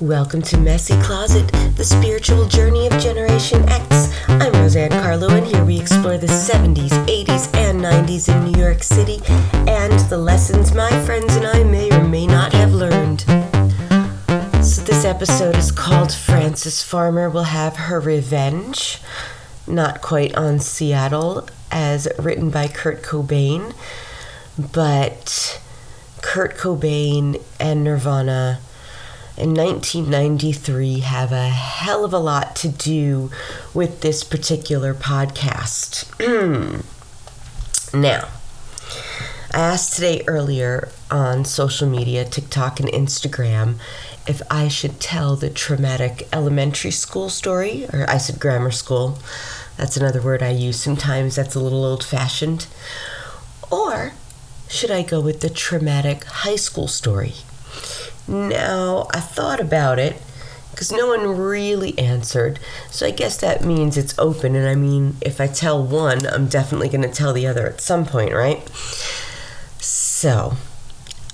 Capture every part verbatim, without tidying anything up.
Welcome to Messy Closet, the spiritual journey of Generation X. I'm Roseanne Carlo, and here we explore the seventies, eighties, and nineties in New York City, and the lessons my friends and I may or may not have learned. So this episode is called Frances Farmer Will Have Her Revenge, not quite on Seattle, as written by Kurt Cobain, but Kurt Cobain and Nirvana in nineteen ninety-three have a hell of a lot to do with this particular podcast. Now, I asked today earlier on social media, TikTok and Instagram, if I should tell the traumatic elementary school story, or I said grammar school. That's another word I use sometimes. That's a little old-fashioned. Or should I go with the traumatic high school story? Now, I thought about it because no one really answered, so I guess that means it's open, and I mean, if I tell one, I'm definitely going to tell the other at some point, right? So,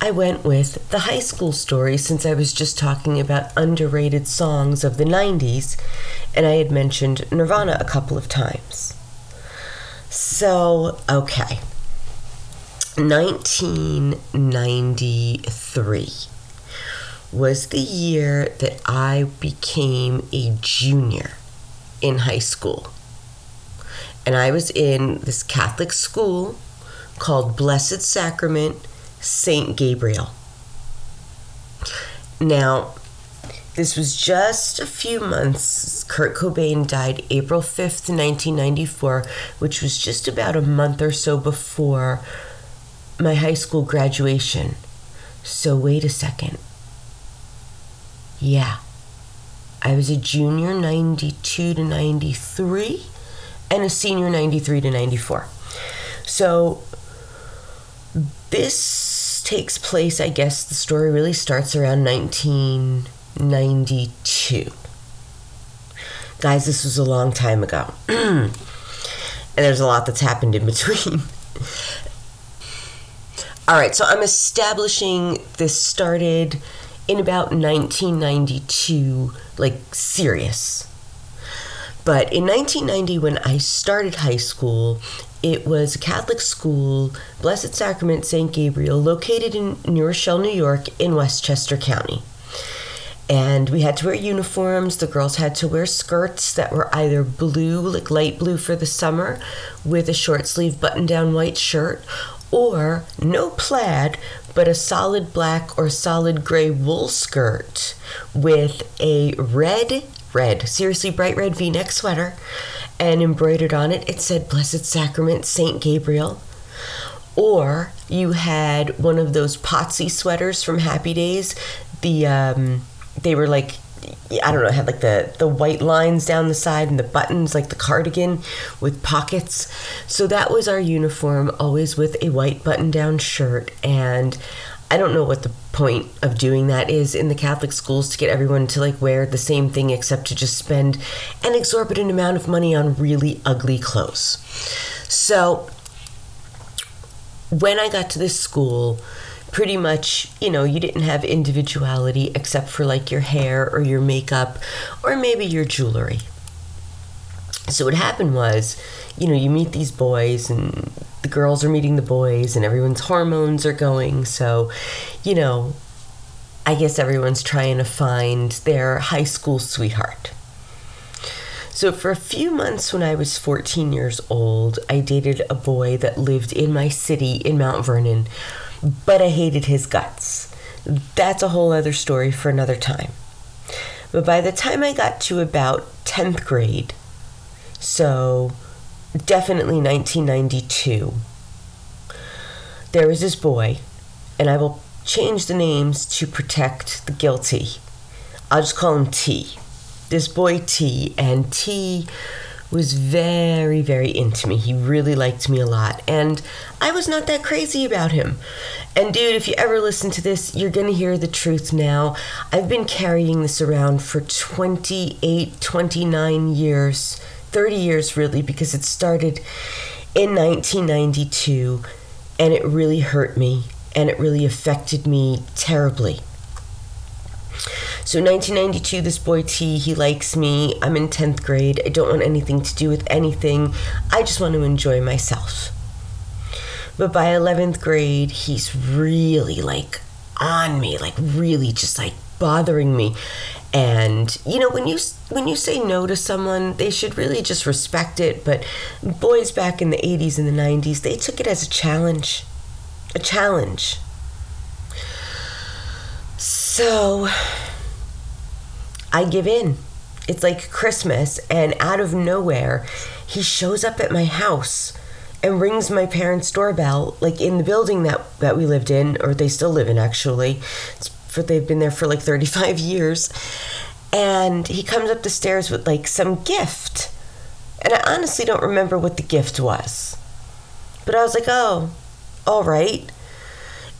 I went with the high school story since I was just talking about underrated songs of the nineties, and I had mentioned Nirvana a couple of times. So, okay. nineteen ninety-three was the year that I became a junior in high school. And I was in this Catholic school called Blessed Sacrament, Saint Gabriel. Now, this was just a few months. Kurt Cobain died April fifth, nineteen ninety-four, which was just about a month or so before my high school graduation. So wait a second. Yeah, I was a junior ninety-two to ninety-three and a senior ninety-three to ninety-four. So this takes place, I guess the story really starts around nineteen ninety-two. Guys, this was a long time ago. And there's a lot that's happened in between. All right, so I'm establishing this started in about nineteen ninety-two, like serious. But in nineteen ninety, when I started high school, it was a Catholic school, Blessed Sacrament, Saint Gabriel, located in New Rochelle, New York, in Westchester County. And we had to wear uniforms. The girls had to wear skirts that were either blue, like light blue for the summer, with a short sleeve button-down white shirt, or no plaid, but a solid black or solid gray wool skirt with a red, red, seriously bright red V-neck sweater, and embroidered on it, it said Blessed Sacrament, Saint Gabriel. Or you had one of those potsy sweaters from Happy Days. The um, they were like, I don't know, had like the, the white lines down the side and the buttons, like the cardigan with pockets. So that was our uniform, always with a white button-down shirt. And I don't know what the point of doing that is in the Catholic schools, to get everyone to like wear the same thing except to just spend an exorbitant amount of money on really ugly clothes. So when I got to this school, pretty much, you know, you didn't have individuality except for like your hair or your makeup or maybe your jewelry. So what happened was, you know, you meet these boys and the girls are meeting the boys and everyone's hormones are going. So, you know, I guess everyone's trying to find their high school sweetheart. So for a few months when I was fourteen years old, I dated a boy that lived in my city in Mount Vernon, but I hated his guts. That's a whole other story for another time. But by the time I got to about tenth grade, so definitely nineteen ninety-two, there was this boy, and I will change the names to protect the guilty. I'll just call him T. This boy T, and T was very, very into me. He really liked me a lot, and I was not that crazy about him. And dude, if you ever listen to this, you're going to hear the truth now. I've been carrying this around for twenty-eight, twenty-nine years, thirty years really, because it started in nineteen ninety-two, and it really hurt me, and it really affected me terribly. So nineteen ninety-two, this boy T, he likes me. I'm in tenth grade. I don't want anything to do with anything. I just want to enjoy myself. But by eleventh grade, he's really like on me, like really just like bothering me. And, you know, when you when you say no to someone, they should really just respect it. But boys back in the eighties and the nineties, they took it as a challenge, a challenge. So I give in. It's like Christmas, and out of nowhere, he shows up at my house and rings my parents' doorbell, like in the building that, that we lived in, or they still live in, actually. It's for, they've been there for like thirty-five years. And he comes up the stairs with like some gift. And I honestly don't remember what the gift was. But I was like, oh, all right.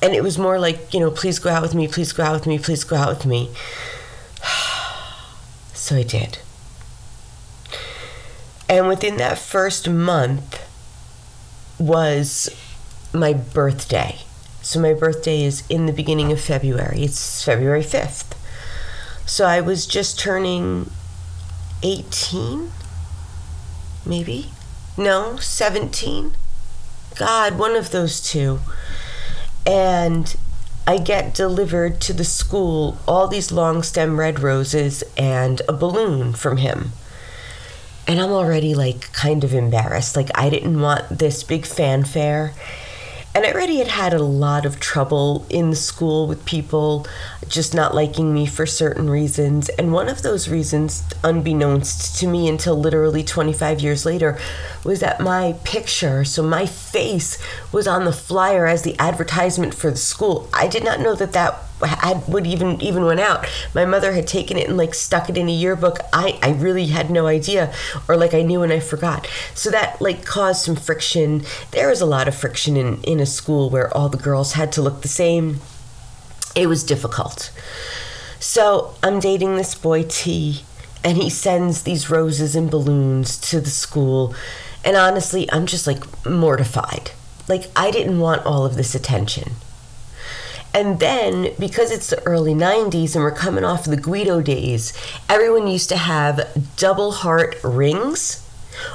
And it was more like, you know, please go out with me, please go out with me, please go out with me. So I did. And within that first month was my birthday. So my birthday is in the beginning of February. It's February fifth. So I was just turning eighteen, maybe? No, seventeen? God, one of those two. And I get delivered to the school all these long stem red roses and a balloon from him. And I'm already like kind of embarrassed. Like I didn't want this big fanfare. And I already had had a lot of trouble in the school with people just not liking me for certain reasons. And one of those reasons, unbeknownst to me until literally twenty-five years later, was that my picture, so my face, was on the flyer as the advertisement for the school. I did not know that that had, would even, even went out. My mother had taken it and like stuck it in a yearbook. I, I really had no idea, or like I knew and I forgot. So that like caused some friction. There was a lot of friction in, in a school where all the girls had to look the same. It was difficult. So I'm dating this boy T, and he sends these roses and balloons to the school. And honestly, I'm just like mortified. Like I didn't want all of this attention. And then, because it's the early nineties and we're coming off the Guido days, everyone used to have double heart rings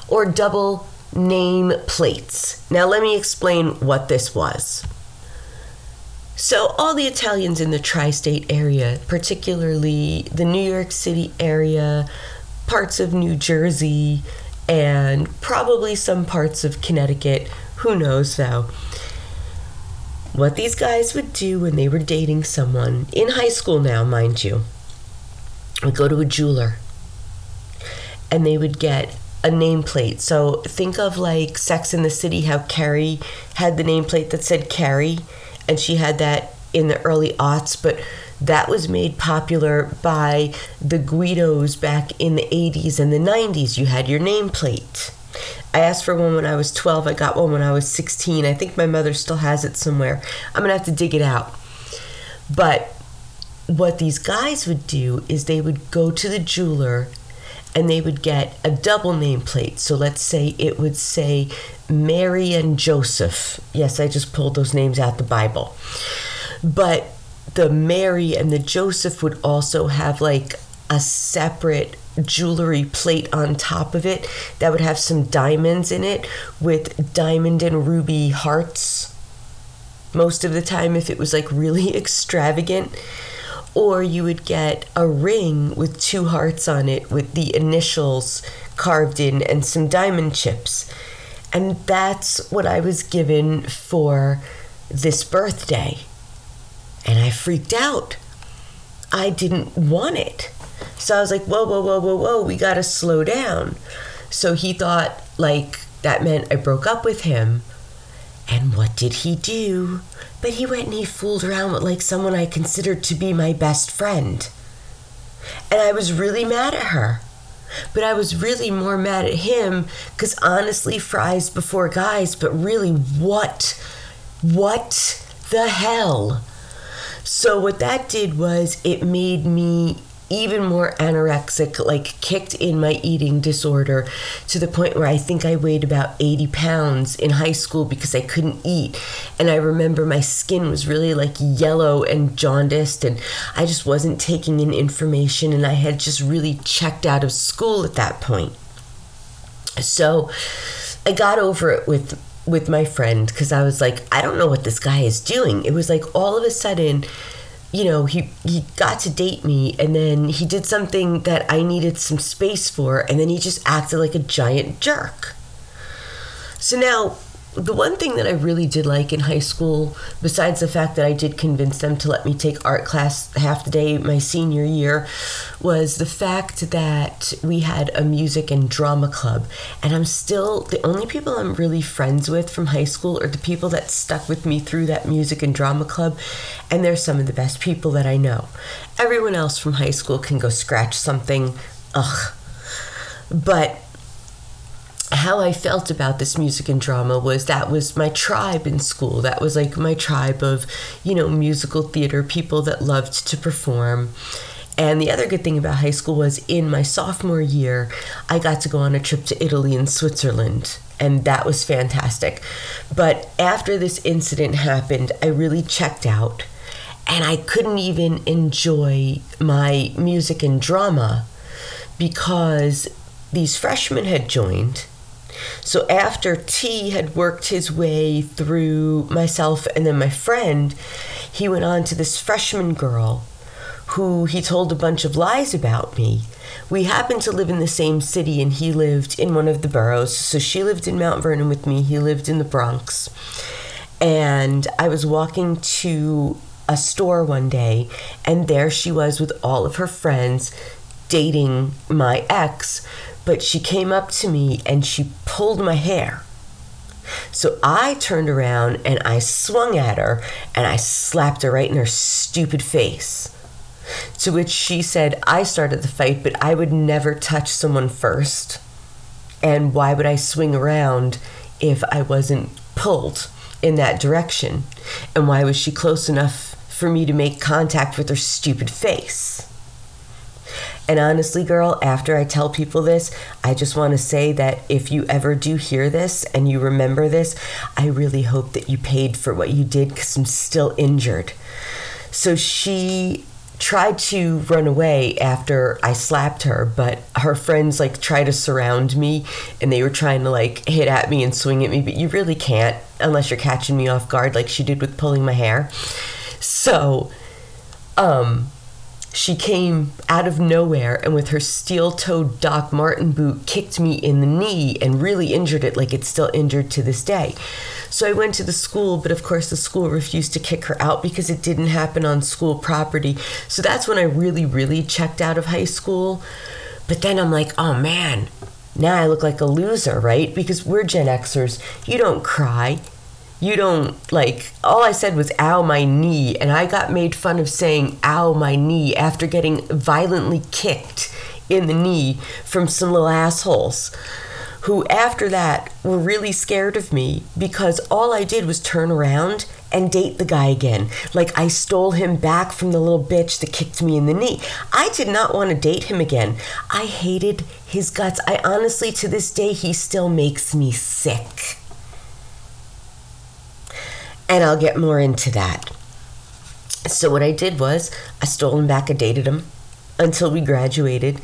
or double name plates. Now, let me explain what this was. So all the Italians in the tri-state area, particularly the New York City area, parts of New Jersey, and probably some parts of Connecticut, who knows though, what these guys would do when they were dating someone, in high school now, mind you, would go to a jeweler and they would get a nameplate. So think of like Sex in the City, how Carrie had the nameplate that said Carrie, and she had that in the early aughts, but that was made popular by the Guidos back in the eighties and the nineties. You had your nameplate. I asked for one when I was twelve. I got one when I was sixteen. I think my mother still has it somewhere. I'm going to have to dig it out. But what these guys would do is they would go to the jeweler and they would get a double nameplate. So let's say it would say Mary and Joseph. Yes, I just pulled those names out the Bible. But the Mary and the Joseph would also have like a separate jewelry plate on top of it that would have some diamonds in it with diamond and ruby hearts most of the time if it was like really extravagant. Or you would get a ring with two hearts on it with the initials carved in and some diamond chips. And that's what I was given for this birthday. And I freaked out. I didn't want it. So I was like, whoa, whoa, whoa, whoa, whoa, we got to slow down. So he thought, like, that meant I broke up with him. And what did he do? But he went and he fooled around with, like, someone I considered to be my best friend. And I was really mad at her. But I was really more mad at him because, honestly, fries before guys, but really, what? What the hell? So what that did was it made me even more anorexic, like kicked in my eating disorder to the point where I think I weighed about eighty pounds in high school because I couldn't eat. And I remember my skin was really like yellow and jaundiced, and I just wasn't taking in information, and I had just really checked out of school at that point. So I got over it with with my friend because I was like, I don't know what this guy is doing. It was like all of a sudden, you know, he, he got to date me, and then he did something that I needed some space for, and then he just acted like a giant jerk. So now, the one thing that I really did like in high school, besides the fact that I did convince them to let me take art class half the day my senior year, was the fact that we had a music and drama club. And I'm still, the only people I'm really friends with from high school are the people that stuck with me through that music and drama club. And they're some of the best people that I know. Everyone else from high school can go scratch something. Ugh. But how I felt about this music and drama was that was my tribe in school. That was like my tribe of, you know, musical theater people that loved to perform. And the other good thing about high school was in my sophomore year, I got to go on a trip to Italy and Switzerland, and that was fantastic. But after this incident happened, I really checked out, and I couldn't even enjoy my music and drama because these freshmen had joined. So after T had worked his way through myself and then my friend, he went on to this freshman girl who he told a bunch of lies about me. We happened to live in the same city, and he lived in one of the boroughs. So she lived in Mount Vernon with me. He lived in the Bronx. And I was walking to a store one day, and there she was with all of her friends dating my ex. But she came up to me and she pulled my hair. So I turned around and I swung at her and I slapped her right in her stupid face. To which she said, I started the fight, but I would never touch someone first. And why would I swing around if I wasn't pulled in that direction? And why was she close enough for me to make contact with her stupid face? And honestly, girl, after I tell people this, I just want to say that if you ever do hear this and you remember this, I really hope that you paid for what you did because I'm still injured. So she tried to run away after I slapped her, but her friends like tried to surround me and they were trying to like hit at me and swing at me, but you really can't unless you're catching me off guard like she did with pulling my hair. So, um... she came out of nowhere and with her steel-toed Doc Marten boot kicked me in the knee and really injured it, like it's still injured to this day. So I went to the school, but of course the school refused to kick her out because it didn't happen on school property. So that's when I really, really checked out of high school. But then I'm like, oh man, now I look like a loser, right? Because we're Gen Xers. You don't cry. You don't, like, all I said was, ow, my knee. And I got made fun of saying, ow, my knee, after getting violently kicked in the knee from some little assholes who, after that, were really scared of me because all I did was turn around and date the guy again. Like, I stole him back from the little bitch that kicked me in the knee. I did not want to date him again. I hated his guts. I honestly, to this day, he still makes me sick. And I'll get more into that. So what I did was I stole him back. I dated him until we graduated.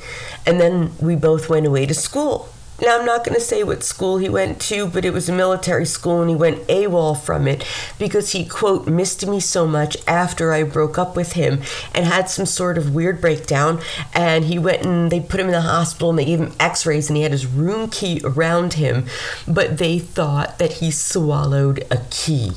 And then we both went away to school. Now, I'm not going to say what school he went to, but it was a military school and he went AWOL from it because he, quote, missed me so much after I broke up with him and had some sort of weird breakdown. And he went and they put him in the hospital and they gave him x-rays and he had his room key around him. But they thought that he swallowed a key.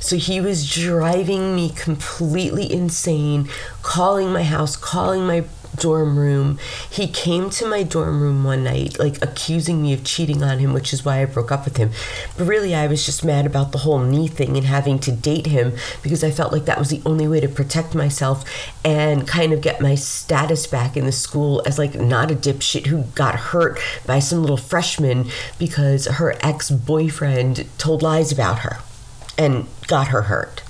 So he was driving me completely insane, calling my house, calling my dorm room. He came to my dorm room one night, like accusing me of cheating on him, which is why I broke up with him. But really, I was just mad about the whole knee thing and having to date him because I felt like that was the only way to protect myself and kind of get my status back in the school as like not a dipshit who got hurt by some little freshman because her ex-boyfriend told lies about her and got her hurt.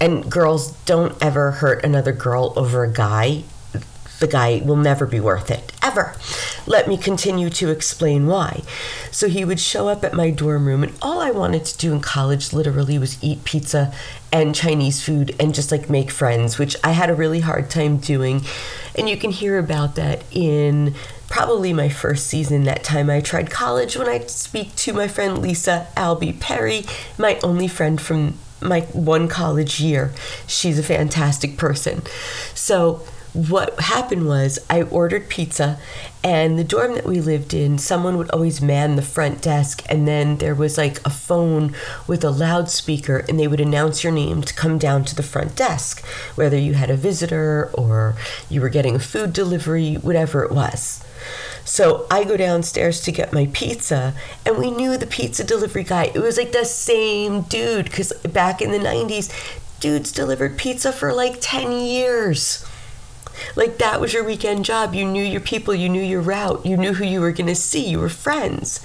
and girls, don't ever hurt another girl over a guy. The guy will never be worth it, ever. Let me continue to explain why. So he would show up at my dorm room, and all I wanted to do in college literally was eat pizza and Chinese food and just like make friends, which I had a really hard time doing. And you can hear about that in probably my first season, that time I tried college, when I speak to my friend Lisa Albie Perry, my only friend from my one college year. She's a fantastic person. So what happened was I ordered pizza, and the dorm that we lived in, someone would always man the front desk, and then there was like a phone with a loudspeaker, and they would announce your name to come down to the front desk, whether you had a visitor or you were getting a food delivery, whatever it was. So I go downstairs to get my pizza, and we knew the pizza delivery guy. It was like the same dude, because back in the nineties, dudes delivered pizza for like ten years. Like, that was your weekend job. You knew your people, you knew your route, you knew who you were going to see, you were friends.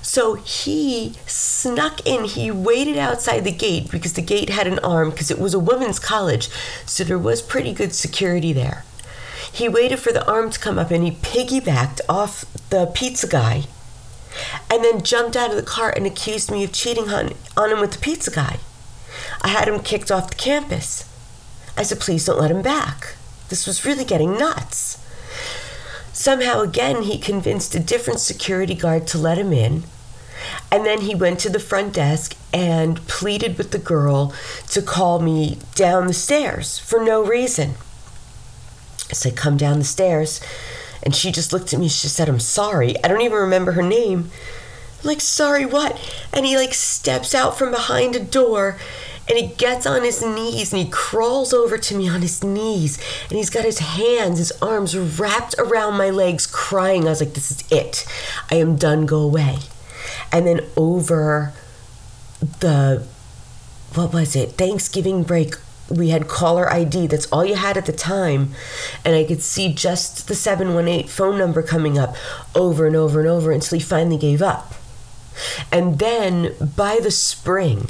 So he snuck in, he waited outside the gate, because the gate had an arm, because it was a women's college, so there was pretty good security there. He waited for the arm to come up, and he piggybacked off the pizza guy, and then jumped out of the car and accused me of cheating on, on him with the pizza guy. I had him kicked off the campus. I said, please don't let him back. This was really getting nuts. Somehow, again, he convinced a different security guard to let him in. And then he went to the front desk and pleaded with the girl to call me down the stairs for no reason. I said, come down the stairs. And she just looked at me. She said, I'm sorry. I don't even remember her name. I'm like, sorry what? And he like steps out from behind a door, and he gets on his knees, and he crawls over to me on his knees, and he's got his hands, his arms wrapped around my legs, crying. I was like, this is it. I am done. Go away. And then over the, what was it? Thanksgiving break, we had caller I D. That's all you had at the time. And I could see just the seven one eight phone number coming up over and over and over until he finally gave up. And then by the spring,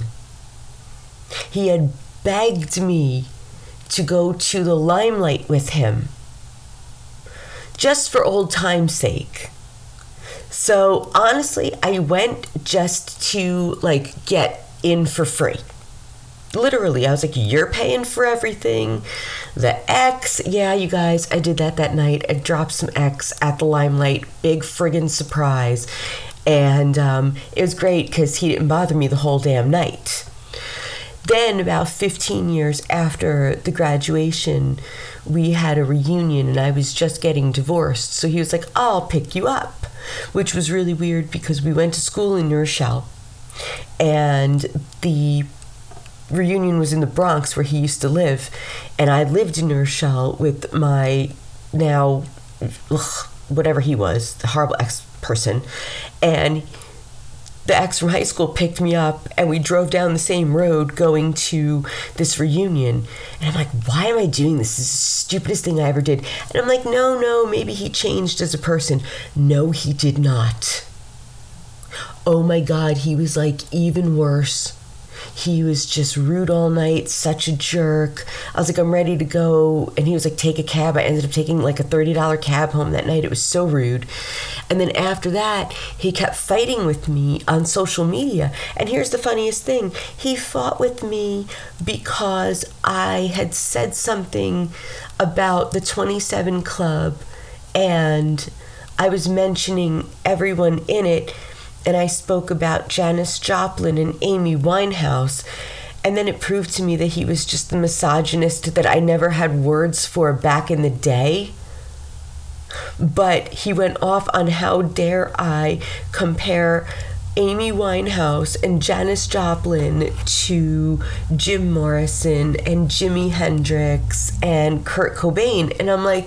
he had begged me to go to the Limelight with him, just for old time's sake. So honestly, I went just to like get in for free. Literally, I was like, you're paying for everything. The X, yeah, you guys, I did that that night. I dropped some X at the Limelight. Big friggin' surprise. And um, it was great because he didn't bother me the whole damn night. Then about fifteen years after the graduation, we had a reunion, and I was just getting divorced. So he was like, I'll pick you up, which was really weird because we went to school in New Rochelle, and the reunion was in the Bronx where he used to live. And I lived in New Rochelle with my now, ugh, whatever he was, the horrible ex-person. And the ex from high school picked me up, and we drove down the same road going to this reunion. And I'm like, why am I doing this? This is the stupidest thing I ever did. And I'm like, no, no, maybe he changed as a person. No, he did not. Oh my God, he was like even worse. He was just rude all night, such a jerk. I was like, I'm ready to go. And he was like, take a cab. I ended up taking like a thirty dollars cab home that night. It was so rude. And then after that, he kept fighting with me on social media. And here's the funniest thing. He fought with me because I had said something about the twenty-seven Club, and I was mentioning everyone in it. And I spoke about Janis Joplin and Amy Winehouse. And then it proved to me that he was just the misogynist that I never had words for back in the day. But he went off on how dare I compare Amy Winehouse and Janis Joplin to Jim Morrison and Jimi Hendrix and Kurt Cobain. And I'm like,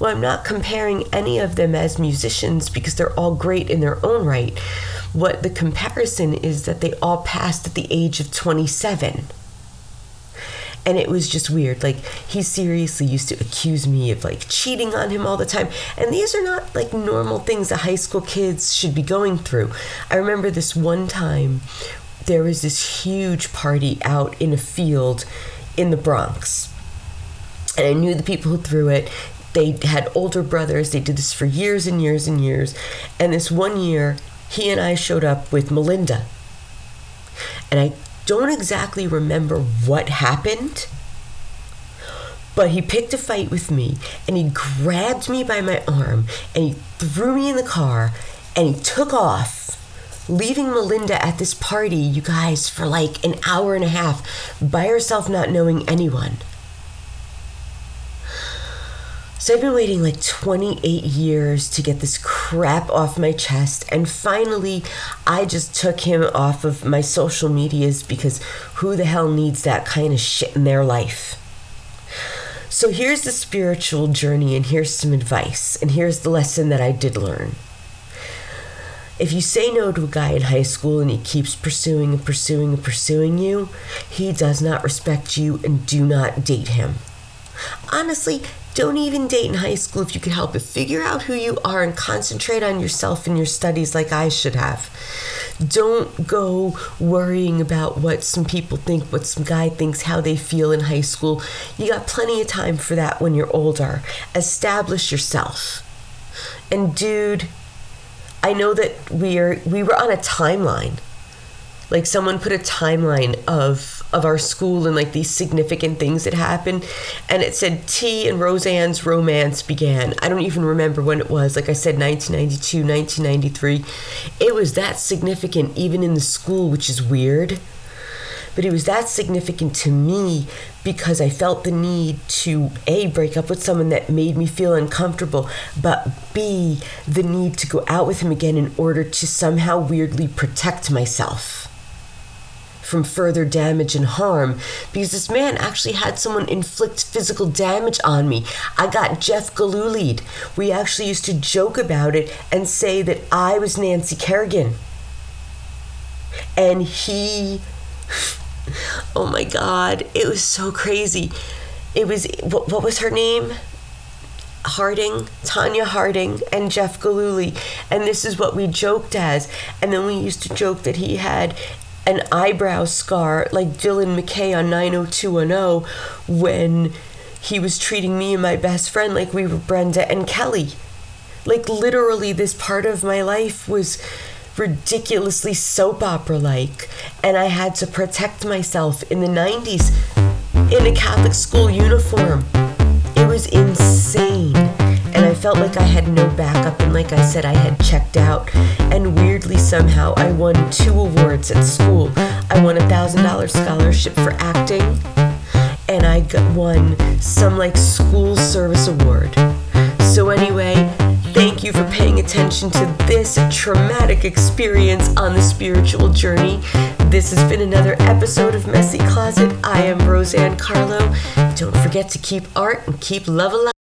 well, I'm not comparing any of them as musicians because they're all great in their own right. What the comparison is that they all passed at the age of twenty-seven. And it was just weird. Like, he seriously used to accuse me of like cheating on him all the time. And these are not like normal things that high school kids should be going through. I remember this one time there was this huge party out in a field in the Bronx. And I knew the people who threw it. They had older brothers. They did this for years and years and years. And this one year, he and I showed up with Melinda. And I don't exactly remember what happened, but he picked a fight with me, and he grabbed me by my arm, and he threw me in the car, and he took off, leaving Melinda at this party, you guys, for like an hour and a half, by herself, not knowing anyone. So I've been waiting like twenty-eight years to get this crap off my chest. And finally, I just took him off of my social medias, because who the hell needs that kind of shit in their life? So here's the spiritual journey, and here's some advice, and here's the lesson that I did learn. If you say no to a guy in high school and he keeps pursuing and pursuing and pursuing you, he does not respect you, and do not date him. Honestly, don't even date in high school if you can help it. Figure out who you are and concentrate on yourself and your studies like I should have. Don't go worrying about what some people think, what some guy thinks, how they feel in high school. You got plenty of time for that when you're older. Establish yourself. And dude, I know that we are we were on a timeline. Like, someone put a timeline of of our school and like these significant things that happened, and it said T and Roseanne's romance began. I don't even remember when it was. Like I said, nineteen ninety-two, nineteen ninety-three. It was that significant even in the school, which is weird. But it was that significant to me because I felt the need to, A, break up with someone that made me feel uncomfortable, but B, the need to go out with him again in order to somehow weirdly protect myself from further damage and harm, because this man actually had someone inflict physical damage on me. I got Jeff Gillooly'd. We actually used to joke about it and say that I was Nancy Kerrigan. And he, oh my God, it was so crazy. It was, what, what was her name? Harding, Tanya Harding, and Jeff Gillooly. And this is what we joked as. And then we used to joke that he had an eyebrow scar like Dylan McKay on nine oh two one oh when he was treating me and my best friend like we were Brenda and Kelly. Like, literally, this part of my life was ridiculously soap opera-like, and I had to protect myself in the nineties in a Catholic school uniform. It was insane. And I felt like I had no backup, and like I said, I had checked out. And weirdly, somehow, I won two awards at school. I won a one thousand dollars scholarship for acting, and I won some, like, school service award. So anyway, thank you for paying attention to this traumatic experience on the spiritual journey. This has been another episode of Messy Closet. I am Roseanne Carlo. Don't forget to keep art and keep love alive.